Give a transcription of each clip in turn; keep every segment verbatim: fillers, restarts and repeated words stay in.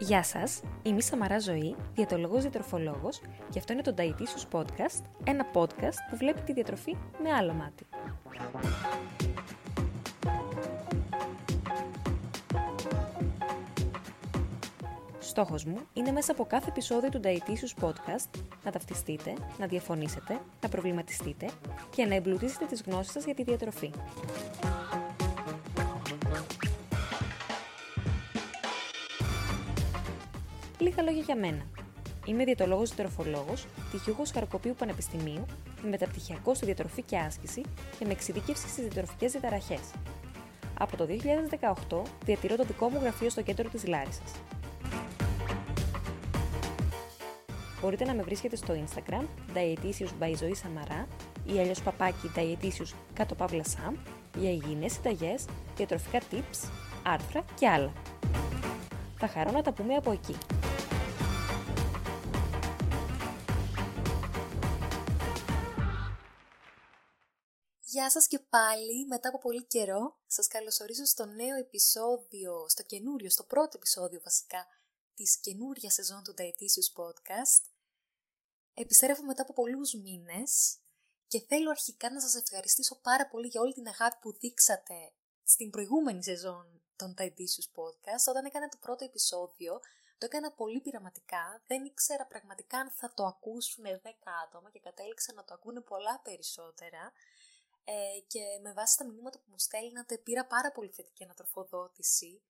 Γεια σας, είμαι η Σαμαρά Ζωή, διαιτολόγος-διατροφολόγος και αυτό είναι το Dietitious Podcast, ένα podcast που βλέπει τη διατροφή με άλλο μάτι. Στόχος μου είναι μέσα από κάθε επεισόδιο του Dietitious Podcast να ταυτιστείτε, να διαφωνήσετε, να προβληματιστείτε και να εμπλουτίσετε τις γνώσεις σας για τη διατροφή. Λίγα λόγια για μένα. Είμαι διαιτολόγος-διατροφολόγος, τυχιούχος Χαροκοπείου Πανεπιστημίου, με μεταπτυχιακό στη διατροφή και άσκηση και με εξειδίκευση στις διατροφικές διαταραχές. Από το δύο χιλιάδες δεκαοκτώ διατηρώ το δικό μου γραφείο στο κέντρο της Λάρισσας. Μπορείτε να με βρίσκετε στο Instagram DietitiousBaijoeSamara ή αλλιώς παπάκι DietitiousKatoPavlaSam για υγιεινές συνταγές, διατροφικά tips, άρθρα και άλλα. Θα χαρώ να τα πούμε από εκεί. Γεια σας και πάλι, μετά από πολύ καιρό, σας καλωσορίζω στο νέο επεισόδιο, στο καινούριο, στο πρώτο επεισόδιο βασικά, της καινούριας σεζόν του Dietitious Podcast. Επιστρέφω μετά από πολλούς μήνες και θέλω αρχικά να σας ευχαριστήσω πάρα πολύ για όλη την αγάπη που δείξατε στην προηγούμενη σεζόν των Dietitious Podcast. Όταν έκανα το πρώτο επεισόδιο, το έκανα πολύ πειραματικά, δεν ήξερα πραγματικά αν θα το ακούσουν δέκα άτομα και κατέληξα να το ακούνε πολλά περισσότερα. Ε, και με βάση τα μηνύματα που μου στέλνατε πήρα πάρα πολύ θετική ανατροφοδότηση.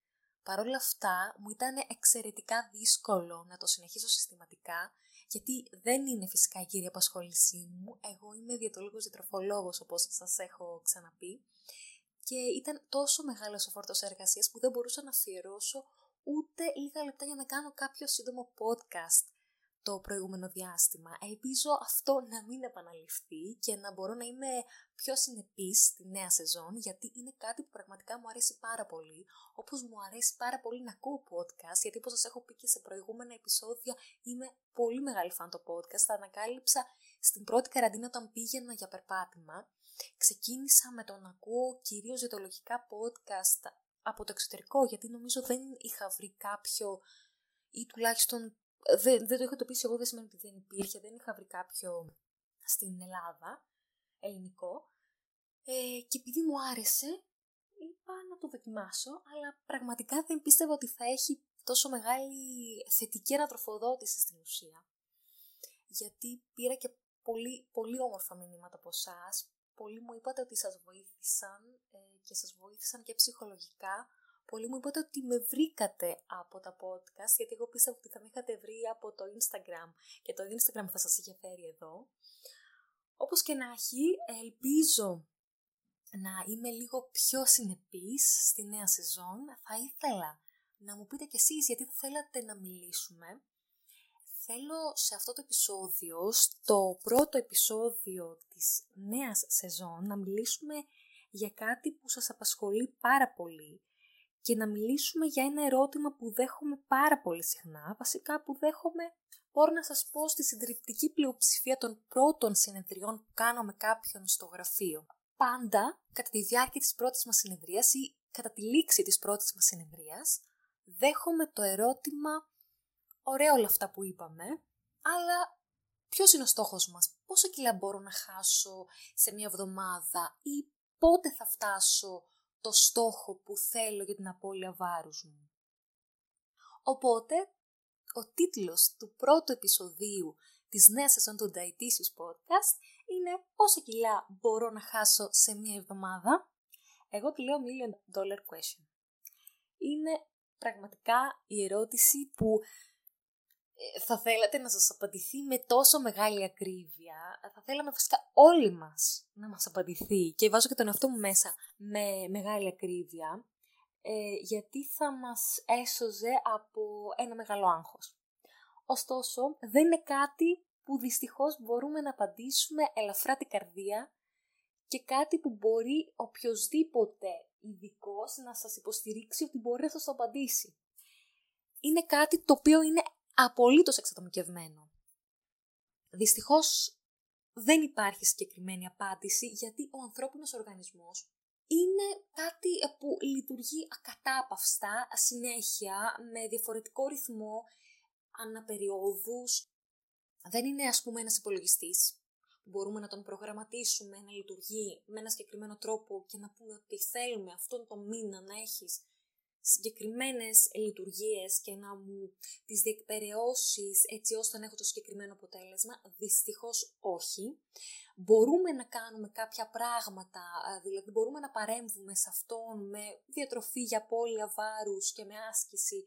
Παρ' όλα αυτά μου ήταν εξαιρετικά δύσκολο να το συνεχίσω συστηματικά, γιατί δεν είναι φυσικά η κύρια απασχόλησή μου. Εγώ είμαι διαιτολόγος-διατροφολόγος, όπως σας έχω ξαναπεί, και ήταν τόσο μεγάλος ο φόρτος εργασίας που δεν μπορούσα να αφιερώσω ούτε λίγα λεπτά για να κάνω κάποιο σύντομο podcast το προηγούμενο διάστημα. Ελπίζω αυτό να μην επαναληφθεί και να μπορώ να είμαι πιο συνεπής στη νέα σεζόν, γιατί είναι κάτι που πραγματικά μου αρέσει πάρα πολύ, όπως μου αρέσει πάρα πολύ να ακούω podcast, γιατί όπως σας έχω πει και σε προηγούμενα επεισόδια, είμαι πολύ μεγάλη φαν το podcast. Τα ανακάλυψα στην πρώτη καραντίνα όταν πήγαινα για περπάτημα. Ξεκίνησα με το να ακούω κυρίως διαιτολογικά podcast από το εξωτερικό, γιατί νομίζω δεν είχα βρει κάποιο ή τουλάχιστον Δεν, δεν το είχα το πείσει εγώ, δεν σημαίνει ότι δεν υπήρχε, δεν είχα βρει κάποιο στην Ελλάδα, ελληνικό. Ε, και επειδή μου άρεσε, είπα να το δοκιμάσω, αλλά πραγματικά δεν πίστευα ότι θα έχει τόσο μεγάλη θετική ανατροφοδότηση στην ουσία. Γιατί πήρα και πολύ, πολύ όμορφα μηνύματα από εσάς. Πολλοί μου είπατε ότι σας βοήθησαν ε, και σας βοήθησαν και ψυχολογικά. Πολλοί μου είπατε ότι με βρήκατε από τα podcast, γιατί εγώ πίστευα ότι θα με είχατε βρει από το Instagram και το Instagram θα σας είχε φέρει εδώ. Όπως και να έχει, ελπίζω να είμαι λίγο πιο συνεπής στη νέα σεζόν. Θα ήθελα να μου πείτε κι εσείς γιατί θα θέλατε να μιλήσουμε. Θέλω σε αυτό το επεισόδιο, στο πρώτο επεισόδιο της νέας σεζόν, να μιλήσουμε για κάτι που σας απασχολεί πάρα πολύ. Και να μιλήσουμε για ένα ερώτημα που δέχομαι πάρα πολύ συχνά, βασικά που δέχομαι, μπορώ να σας πω, στη συντριπτική πλειοψηφία των πρώτων συνεδριών που κάνω με κάποιον στο γραφείο. Πάντα, κατά τη διάρκεια της πρώτης μας συνεδρίας ή κατά τη λήξη της πρώτης μας συνεδρίας, δέχομαι το ερώτημα, ωραία όλα αυτά που είπαμε, αλλά ποιος είναι ο στόχος μας, πόσα κιλά μπορώ να χάσω σε μια εβδομάδα ή πότε θα φτάσω το στόχο που θέλω για την απώλεια βάρους μου. Οπότε, ο τίτλος του πρώτου επεισοδίου της νέας σεζόν του Dietitious Podcast είναι «Πόσα κιλά μπορώ να χάσω σε μία εβδομάδα?» Εγώ τη λέω million dollar question. Είναι πραγματικά η ερώτηση που θα θέλατε να σας απαντηθεί με τόσο μεγάλη ακρίβεια. Θα θέλαμε φυσικά όλοι μας να μας απαντηθεί, και βάζω και τον εαυτό μου μέσα, με μεγάλη ακρίβεια, ε, γιατί θα μας έσωζε από ένα μεγάλο άγχος. Ωστόσο, δεν είναι κάτι που δυστυχώς μπορούμε να απαντήσουμε ελαφρά την καρδία και κάτι που μπορεί οποιοσδήποτε ειδικός να σας υποστηρίξει ότι μπορεί να σας το απαντήσει. Είναι κάτι το οποίο είναι απολύτως εξατομικευμένο. Δυστυχώς δεν υπάρχει συγκεκριμένη απάντηση, γιατί ο ανθρώπινος οργανισμός είναι κάτι που λειτουργεί ακατάπαυστα, συνέχεια, με διαφορετικό ρυθμό, αναπεριόδους. Δεν είναι, ας πούμε, ένας υπολογιστής. Μπορούμε να τον προγραμματίσουμε, να λειτουργεί με ένα συγκεκριμένο τρόπο και να πούμε ότι θέλουμε αυτόν τον μήνα να έχεις συγκεκριμένες λειτουργίες και να μου τις διεκπεραιώσεις έτσι ώστε να έχω το συγκεκριμένο αποτέλεσμα. Δυστυχώς όχι. Μπορούμε να κάνουμε κάποια πράγματα, δηλαδή μπορούμε να παρέμβουμε σε αυτόν με διατροφή για απώλεια βάρους και με άσκηση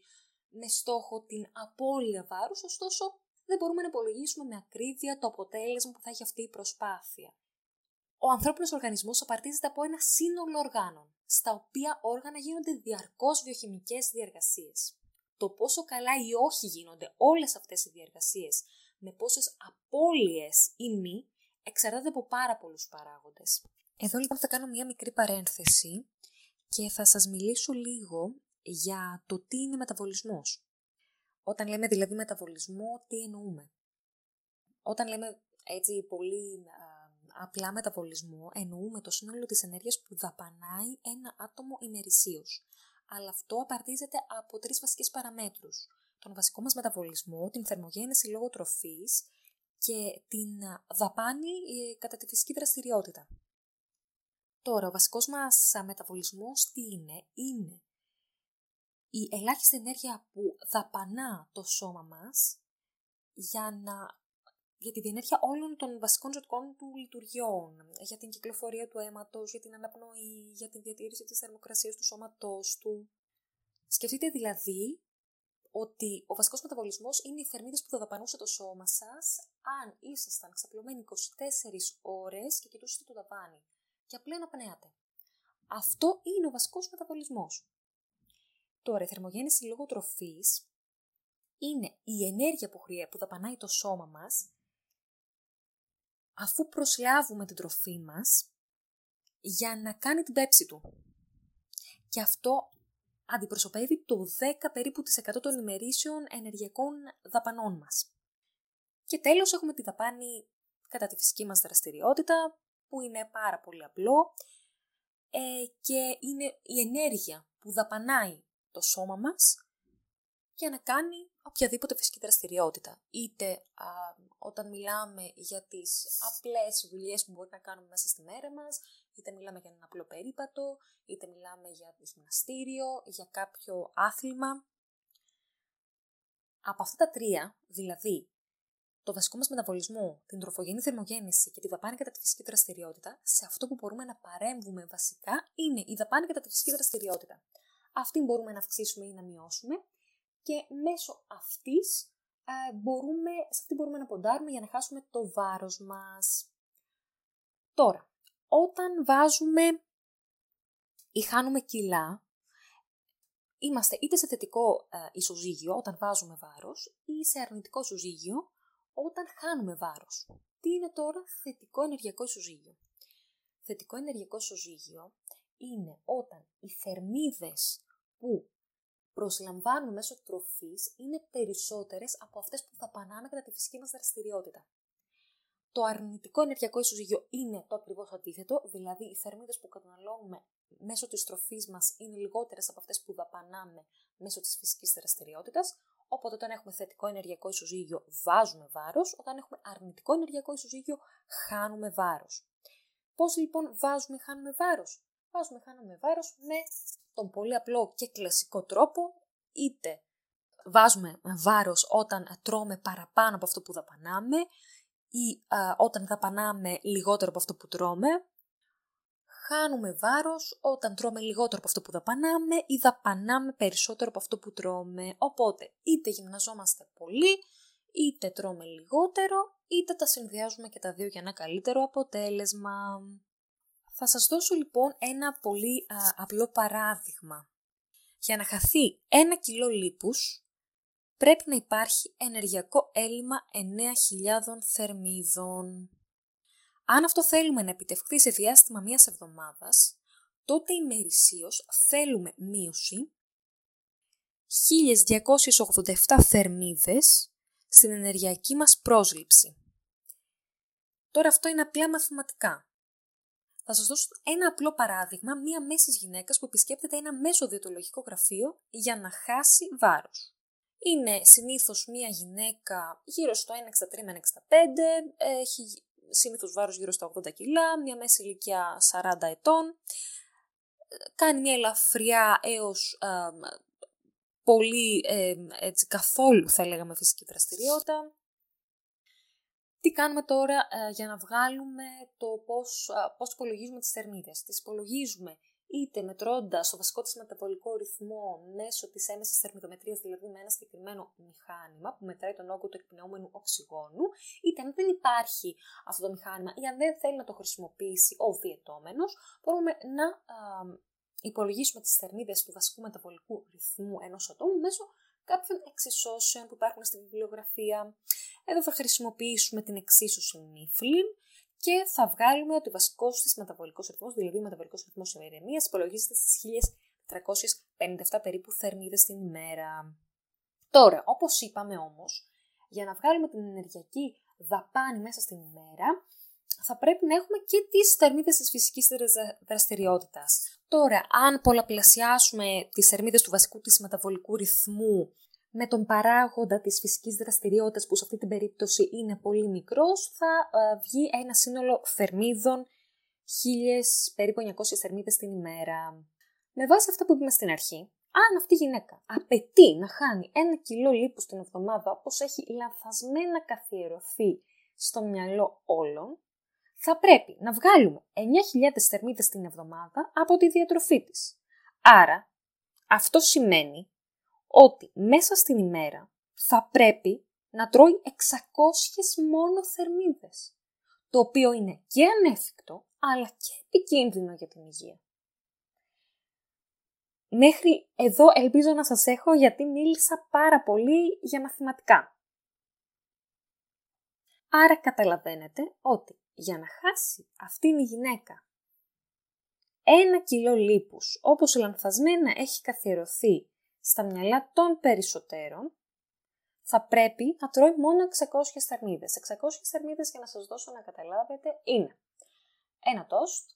με στόχο την απώλεια βάρους, ωστόσο δεν μπορούμε να υπολογίσουμε με ακρίβεια το αποτέλεσμα που θα έχει αυτή η προσπάθεια. Ο ανθρώπινος οργανισμός απαρτίζεται από ένα σύνολο οργάνων, στα οποία όργανα γίνονται διαρκώς βιοχημικές διεργασίες. Το πόσο καλά ή όχι γίνονται όλες αυτές οι διεργασίες, με πόσες απώλειες ή μη, εξαρτάται από πάρα πολλούς παράγοντες. Εδώ λοιπόν θα κάνω μια μικρή παρένθεση και θα σας μιλήσω λίγο για το τι είναι μεταβολισμός. Όταν λέμε δηλαδή μεταβολισμό, τι εννοούμε? Όταν λέμε έτσι πολύ α, απλά μεταβολισμό, εννοούμε το σύνολο της ενέργειας που δαπανάει ένα άτομο ημερησίως. Αλλά αυτό απαρτίζεται από τρεις βασικές παραμέτρους. Τον βασικό μας μεταβολισμό, την θερμογένεση λόγω τροφής και την δαπάνη κατά τη φυσική δραστηριότητα. Τώρα, ο βασικός μας μεταβολισμός τι είναι? Είναι η ελάχιστη ενέργεια που δαπανά το σώμα μας για, να, για τη διενέργεια όλων των βασικών ζωτικών του λειτουργιών, για την κυκλοφορία του αίματος, για την αναπνοή, για τη διατήρηση της θερμοκρασίας του σώματός του. Σκεφτείτε δηλαδή ότι ο βασικός μεταβολισμός είναι οι θερμίδες που θα δαπανούσε το σώμα σας αν ήσασταν ξαπλωμένοι είκοσι τέσσερις ώρες και κοιτούσατε το ταβάνι και απλά αναπνέατε. Αυτό είναι ο βασικός μεταβολισμός. Τώρα, η θερμογέννηση λόγω τροφής είναι η ενέργεια που, χρειέ, που δαπανάει το σώμα μας αφού προσλάβουμε την τροφή μας για να κάνει την πέψη του. Και αυτό αντιπροσωπεύει το δέκα περίπου της εκατό των ημερήσεων ενεργειακών δαπανών μας. Και τέλος έχουμε τη δαπάνη κατά τη φυσική μας δραστηριότητα, που είναι πάρα πολύ απλό ε, και είναι η ενέργεια που δαπανάει το σώμα μας για να κάνει οποιαδήποτε φυσική δραστηριότητα. Είτε α, όταν μιλάμε για τις απλές δουλειές που μπορεί να κάνουμε μέσα στη μέρα μας, είτε μιλάμε για έναν απλό περίπατο, είτε μιλάμε για γυμναστήριο, για κάποιο άθλημα. Από αυτά τα τρία, δηλαδή το βασικό μας μεταβολισμό, την τροφογενή θερμογέννηση και τη δαπάνη κατά τη φυσική δραστηριότητα, σε αυτό που μπορούμε να παρέμβουμε βασικά είναι η δαπάνη κατά τη φυσική δραστηριότητα. Αυτή μπορούμε να αυξήσουμε ή να μειώσουμε και μέσω αυτής ε, μπορούμε, σε αυτή μπορούμε να ποντάρουμε για να χάσουμε το βάρος μας. Τώρα, όταν βάζουμε ή χάνουμε κιλά, είμαστε είτε σε θετικό ε, ισοζύγιο όταν βάζουμε βάρος ή σε αρνητικό ισοζύγιο όταν χάνουμε βάρος. Τι είναι τώρα θετικό ενεργειακό ισοζύγιο? Θετικό ενεργειακό ισοζύγιο είναι όταν οι θερμίδες που προσλαμβάνουμε μέσω τροφής είναι περισσότερες από αυτές που δαπανάμε κατά τη φυσική μας δραστηριότητα. Το αρνητικό ενεργειακό ισοζύγιο είναι το ακριβώς αντίθετο, δηλαδή οι θερμίδες που καταναλώνουμε μέσω της τροφής μας είναι λιγότερες από αυτές που δαπανάμε μέσω της φυσικής δραστηριότητας. Οπότε, όταν έχουμε θετικό ενεργειακό ισοζύγιο, βάζουμε βάρος. Όταν έχουμε αρνητικό ενεργειακό ισοζύγιο, χάνουμε βάρος. Πώς λοιπόν βάζουμε, χάνουμε βάρος? Βάζουμε, χάνουμε βάρος με τον πολύ απλό και κλασικό τρόπο, είτε βάζουμε βάρος όταν τρώμε παραπάνω από αυτό που δαπανάμε ή α, όταν δαπανάμε λιγότερο από αυτό που τρώμε. Χάνουμε βάρος όταν τρώμε λιγότερο από αυτό που δαπανάμε ή δαπανάμε περισσότερο από αυτό που τρώμε. Οπότε είτε γυμναζόμαστε πολύ, είτε τρώμε λιγότερο, είτε τα συνδυάζουμε και τα δύο για ένα καλύτερο αποτέλεσμα. Θα σας δώσω λοιπόν ένα πολύ α, απλό παράδειγμα. Για να χαθεί ένα κιλό λίπους, πρέπει να υπάρχει ενεργειακό έλλειμμα εννέα χιλιάδες θερμίδων. Αν αυτό θέλουμε να επιτευχθεί σε διάστημα μίας εβδομάδας, τότε ημερησίως θέλουμε μείωση χίλια διακόσιες ογδόντα επτά θερμίδες στην ενεργειακή μας πρόσληψη. Τώρα αυτό είναι απλά μαθηματικά. Θα σας δώσω ένα απλό παράδειγμα μία μέσης γυναίκας που επισκέπτεται ένα μέσο διαιτολογικό γραφείο για να χάσει βάρος. Είναι συνήθως μία γυναίκα γύρω στο ένα κόμμα εξήντα τρία με ένα κόμμα εξήντα πέντε, έχει συνήθως βάρος γύρω στα ογδόντα κιλά, μία μέση ηλικιά σαράντα ετών, κάνει μία ελαφριά έως α, πολύ ε, έτσι, καθόλου θα λέγαμε φυσική δραστηριότητα. Τι κάνουμε τώρα ε, για να βγάλουμε το πώς, α, πώς υπολογίζουμε τις θερμίδες. Τις υπολογίζουμε είτε μετρώντας το βασικό της μεταβολικό ρυθμό μέσω της έμεσης θερμιδομετρίας, δηλαδή με ένα συγκεκριμένο μηχάνημα που μετράει τον όγκο του εκπνεούμενου οξυγόνου, είτε αν δεν υπάρχει αυτό το μηχάνημα ή αν δεν θέλει να το χρησιμοποιήσει ο διαιτώμενος, μπορούμε να α, υπολογίσουμε τις θερμίδες του βασικού μεταβολικού ρυθμού ενός ατόμου μέσω κάποιων εξισώσεων που υπάρχουν στη βιβλιογραφία. Εδώ θα χρησιμοποιήσουμε την εξίσωση Mifflin και θα βγάλουμε ότι ο βασικός της μεταβολικός ρυθμός, δηλαδή ο μεταβολικός ρυθμός ημερημίας, υπολογίζεται στις χίλια τετρακόσιες πενήντα επτά περίπου θερμίδες την ημέρα. Τώρα, όπως είπαμε όμως, για να βγάλουμε την ενεργειακή δαπάνη μέσα στην ημέρα, θα πρέπει να έχουμε και τις θερμίδες της φυσικής δραστηριότητας. Τώρα, αν πολλαπλασιάσουμε τις θερμίδες του βασικού της μεταβολικού ρυθμού με τον παράγοντα της φυσικής δραστηριότητας, που σε αυτή την περίπτωση είναι πολύ μικρός, θα βγει ένα σύνολο θερμίδων, χίλιες, περίπου εννιακόσιες θερμίδες την ημέρα. Με βάση αυτά που είπαμε στην αρχή, αν αυτή η γυναίκα απαιτεί να χάνει ένα κιλό λίπους την εβδομάδα, όπως έχει λανθασμένα καθιερωθεί στο μυαλό όλων, θα πρέπει να βγάλουμε εννιακόσιες θερμίδες την εβδομάδα από τη διατροφή της. Άρα, αυτό σημαίνει ότι μέσα στην ημέρα θα πρέπει να τρώει εξακόσιες μόνο θερμίδες, το οποίο είναι και ανέφικτο, αλλά και επικίνδυνο για την υγεία. Μέχρι εδώ ελπίζω να σας έχω, γιατί μίλησα πάρα πολύ για μαθηματικά. Άρα καταλαβαίνετε ότι για να χάσει αυτήν η γυναίκα ένα κιλό λίπους, όπως λανθασμένα έχει καθιερωθεί στα μυαλά των περισσότερων, θα πρέπει να τρώει μόνο εξακόσιες θερμίδες. εξακόσιες θερμίδες, για να σας δώσω να καταλάβετε, είναι ένα τόστ,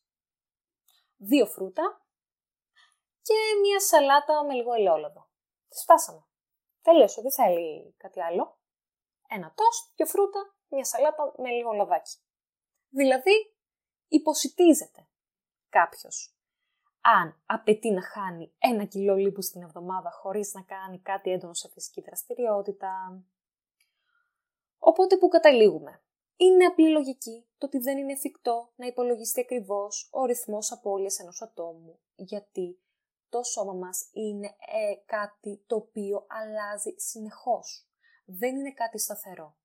δύο φρούτα και μία σαλάτα με λίγο ελαιόλαδο. Τις φτάσαμε. Τελείωσε, δεν θέλει κάτι άλλο. Ένα τόστ, δύο φρούτα, μία σαλάτα με λίγο λαδάκι. Δηλαδή, υποσυτίζεται κάποιος. Αν απαιτεί να χάνει ένα κιλό λίπους την εβδομάδα χωρίς να κάνει κάτι έντονο σε φυσική δραστηριότητα. Οπότε που καταλήγουμε. Είναι απλή λογική το ότι δεν είναι εφικτό να υπολογιστεί ακριβώς ο ρυθμός απώλειας ενός ατόμου, γιατί το σώμα μας είναι ε, κάτι το οποίο αλλάζει συνεχώς. Δεν είναι κάτι σταθερό.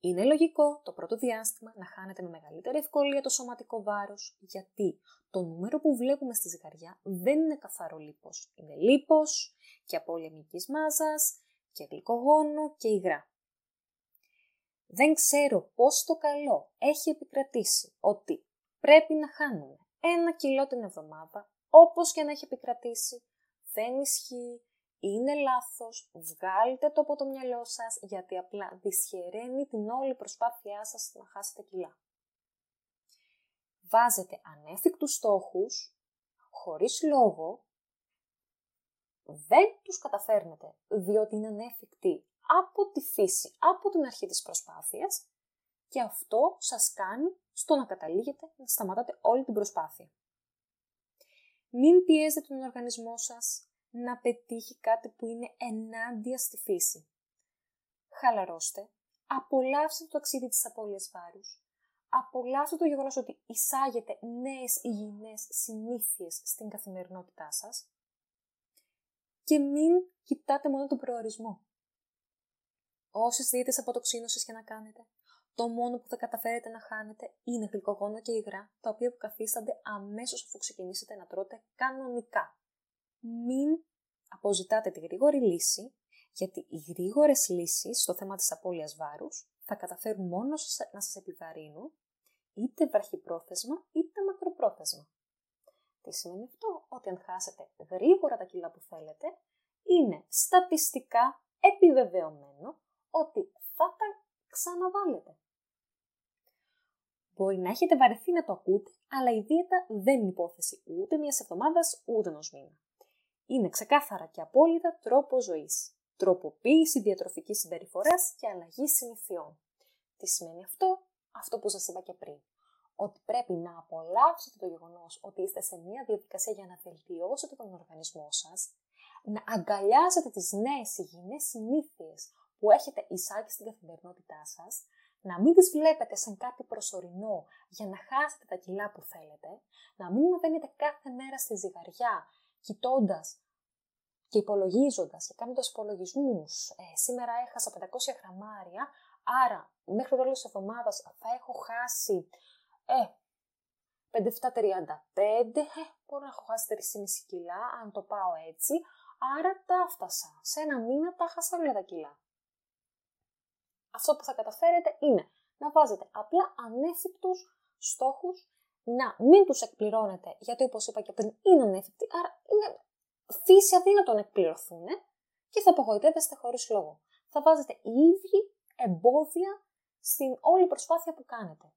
Είναι λογικό το πρώτο διάστημα να χάνετε με μεγαλύτερη ευκολία το σωματικό βάρος, γιατί το νούμερο που βλέπουμε στη ζυγαριά δεν είναι καθαρό λίπος. Είναι λίπος και απώλεια μυϊκής μάζας και γλυκογόνο και υγρά. Δεν ξέρω πώς το καλό έχει επικρατήσει ότι πρέπει να χάνουμε ένα κιλό την εβδομάδα, όπως και να έχει επικρατήσει, δεν ισχύει. Είναι λάθος, βγάλτε το από το μυαλό σας, γιατί απλά δυσχεραίνει την όλη προσπάθειά σας να χάσετε κιλά. Βάζετε ανέφικτους στόχους, χωρίς λόγο, δεν τους καταφέρνετε, διότι είναι ανέφικτοι από τη φύση, από την αρχή της προσπάθειας, και αυτό σας κάνει στο να καταλήγετε να σταματάτε όλη την προσπάθεια. Μην πιέζετε τον οργανισμό σας να πετύχει κάτι που είναι ενάντια στη φύση. Χαλαρώστε, απολαύστε το ταξίδι της απώλειας βάρους, απολαύστε το γεγονός ότι εισάγετε νέες υγιεινές συνήθειες στην καθημερινότητά σας και μην κοιτάτε μόνο τον προορισμό. Όσες δίαιτες αποτοξίνωσης και να κάνετε, το μόνο που θα καταφέρετε να χάνετε είναι γλυκογόνο και υγρά, τα οποία καθίστανται αμέσως αφού ξεκινήσετε να τρώτε κανονικά. Μην αποζητάτε τη γρήγορη λύση, γιατί οι γρήγορες λύσεις στο θέμα της απώλειας βάρους θα καταφέρουν μόνο να σας επιβαρύνουν, είτε βραχυπρόθεσμα είτε μακροπρόθεσμα. Τι σημαίνει αυτό? Ότι αν χάσετε γρήγορα τα κιλά που θέλετε, είναι στατιστικά επιβεβαιωμένο ότι θα τα ξαναβάλλετε. Μπορεί να έχετε βαρεθεί να το ακούτε, αλλά η δίαιτα δεν είναι υπόθεση ούτε μιας εβδομάδας ούτε ενός μήνα. Είναι ξεκάθαρα και απόλυτα τρόπος ζωής, τροποποίηση διατροφικής συμπεριφοράς και αλλαγή συνηθιών. Τι σημαίνει αυτό? Αυτό που σας είπα και πριν. Ότι πρέπει να απολαύσετε το γεγονός ότι είστε σε μια διαδικασία για να βελτιώσετε τον οργανισμό σας, να αγκαλιάσετε τις νέες υγιεινές συνήθειες που έχετε εισάγει στην καθημερινότητά σας, να μην τις βλέπετε σαν κάτι προσωρινό για να χάσετε τα κιλά που θέλετε, να μην μαθαίνετε κάθε μέρα στη ζυγαριά, κοιτώντας και υπολογίζοντας και κάνοντας υπολογισμούς. Ε, σήμερα έχασα πεντακόσια γραμμάρια, άρα μέχρι το τέλος της εβδομάδας θα έχω χάσει ε, πέντε, εφτά, τριάντα πέντε, ε, μπορώ να έχω χάσει τρία κόμμα πέντε κιλά, αν το πάω έτσι, άρα τα έφτασα. Σε ένα μήνα τα έχασα όλα τα κιλά. Αυτό που θα καταφέρετε είναι να βάζετε απλά ανέφικτους στόχους, να μην τους εκπληρώνετε, γιατί όπως είπα και πριν είναι ανέφικτοι, άρα είναι φύση αδύνατο να εκπληρωθούν και θα απογοητεύεστε χωρίς λόγο. Θα βάζετε οι ίδιοι εμπόδια στην όλη προσπάθεια που κάνετε.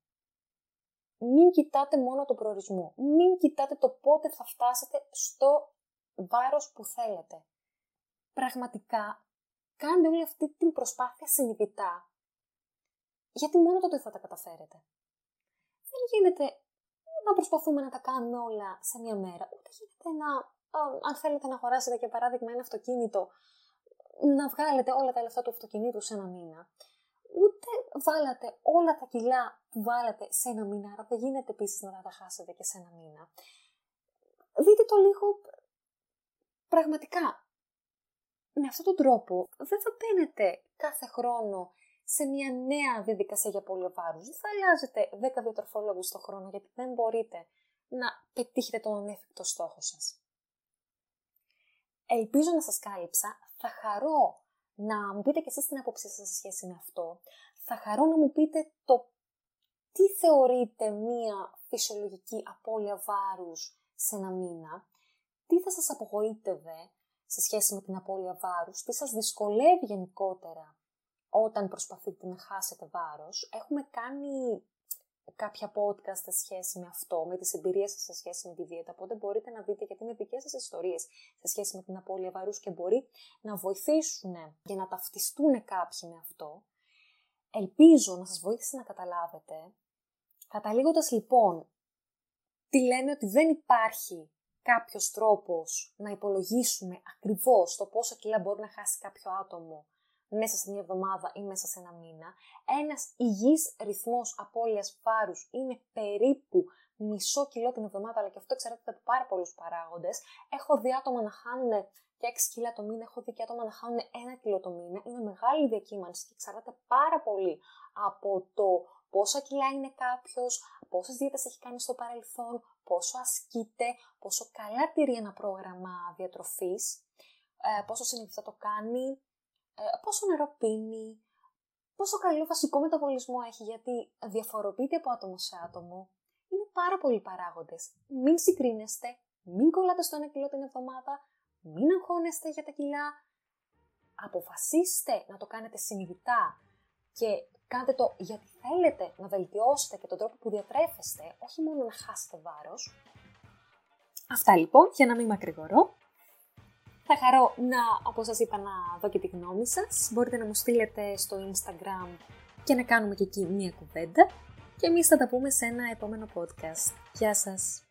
Μην κοιτάτε μόνο τον προορισμό, μην κοιτάτε το πότε θα φτάσετε στο βάρος που θέλετε. Πραγματικά, κάντε όλη αυτή την προσπάθεια συνειδητά, γιατί μόνο τότε θα τα καταφέρετε. Δεν γίνεται να προσπαθούμε να τα κάνουμε όλα σε μια μέρα, ούτε γίνεται να, α, αν θέλετε να αγοράσετε για παράδειγμα ένα αυτοκίνητο, να βγάλετε όλα τα λεφτά του αυτοκινήτου σε ένα μήνα. Ούτε βάλατε όλα τα κιλά που βάλατε σε ένα μήνα, άρα δεν γίνεται επίσης να τα χάσετε και σε ένα μήνα. Δείτε το λίγο πραγματικά. Με αυτόν τον τρόπο δεν θα μπαίνετε κάθε χρόνο σε μια νέα διαδικασία για πολυβάρους. Δεν θα αλλάζετε δέκα διατροφολόγους το χρόνο, γιατί δεν μπορείτε να πετύχετε τον ανέφικτο στόχο σας. Ελπίζω να σας κάλυψα. Θα χαρώ να μου πείτε και εσείς την άποψή σας σε σχέση με αυτό. Θα χαρώ να μου πείτε το τι θεωρείτε μια φυσιολογική απώλεια βάρους σε ένα μήνα. Τι θα σας απογοήτευε σε σχέση με την απώλεια βάρους, τι σας δυσκολεύει γενικότερα όταν προσπαθείτε να χάσετε βάρος. Έχουμε κάνει κάποια podcast σε σχέση με αυτό, με τις εμπειρίες σας σε σχέση με τη δίαιτα, οπότε μπορείτε να δείτε γιατί είναι δικές σας ιστορίες σε σχέση με την απώλεια βάρους και μπορεί να βοηθήσουν και να ταυτιστούν κάποιοι με αυτό. Ελπίζω να σας βοήθησε να καταλάβετε. Καταλήγοντας λοιπόν, τι λένε ότι δεν υπάρχει κάποιος τρόπος να υπολογίσουμε ακριβώς το πόσα κιλά μπορεί να χάσει κάποιο άτομο μέσα σε μια εβδομάδα ή μέσα σε ένα μήνα. Ένας υγιής ρυθμός απώλειας βάρους είναι περίπου μισό κιλό την εβδομάδα, αλλά και αυτό εξαρτάται από πάρα πολλούς παράγοντες. Έχω δει άτομα να χάνουν και έξι κιλά το μήνα, έχω δει και άτομα να χάνουν ένα κιλό το μήνα. Είναι μεγάλη διακύμανση και εξαρτάται πάρα πολύ από το πόσα κιλά είναι κάποιος, πόσες δίαιτες έχει κάνει στο παρελθόν, πόσο ασκείται, πόσο καλά τηρεί ένα πρόγραμμα διατροφής, πόσο συνήθως το κάνει, πόσο νερό πίνει, πόσο καλό βασικό μεταβολισμό έχει, γιατί διαφοροποιείται από άτομο σε άτομο. Είναι πάρα πολλοί παράγοντες. Μην συγκρίνεστε, μην κολλάτε στο ένα κιλό την εβδομάδα, μην αγχώνεστε για τα κιλά. Αποφασίστε να το κάνετε συνειδητά και κάντε το γιατί θέλετε να βελτιώσετε και τον τρόπο που διατρέφεστε, όχι μόνο να χάσετε βάρος. Αυτά λοιπόν, για να μην μακρηγορώ. Θα χαρώ να, όπως σας είπα, να δω και τη γνώμη σας. Μπορείτε να μου στείλετε στο Instagram και να κάνουμε και εκεί μία κουβέντα. Και εμείς θα τα πούμε σε ένα επόμενο podcast. Γεια σας!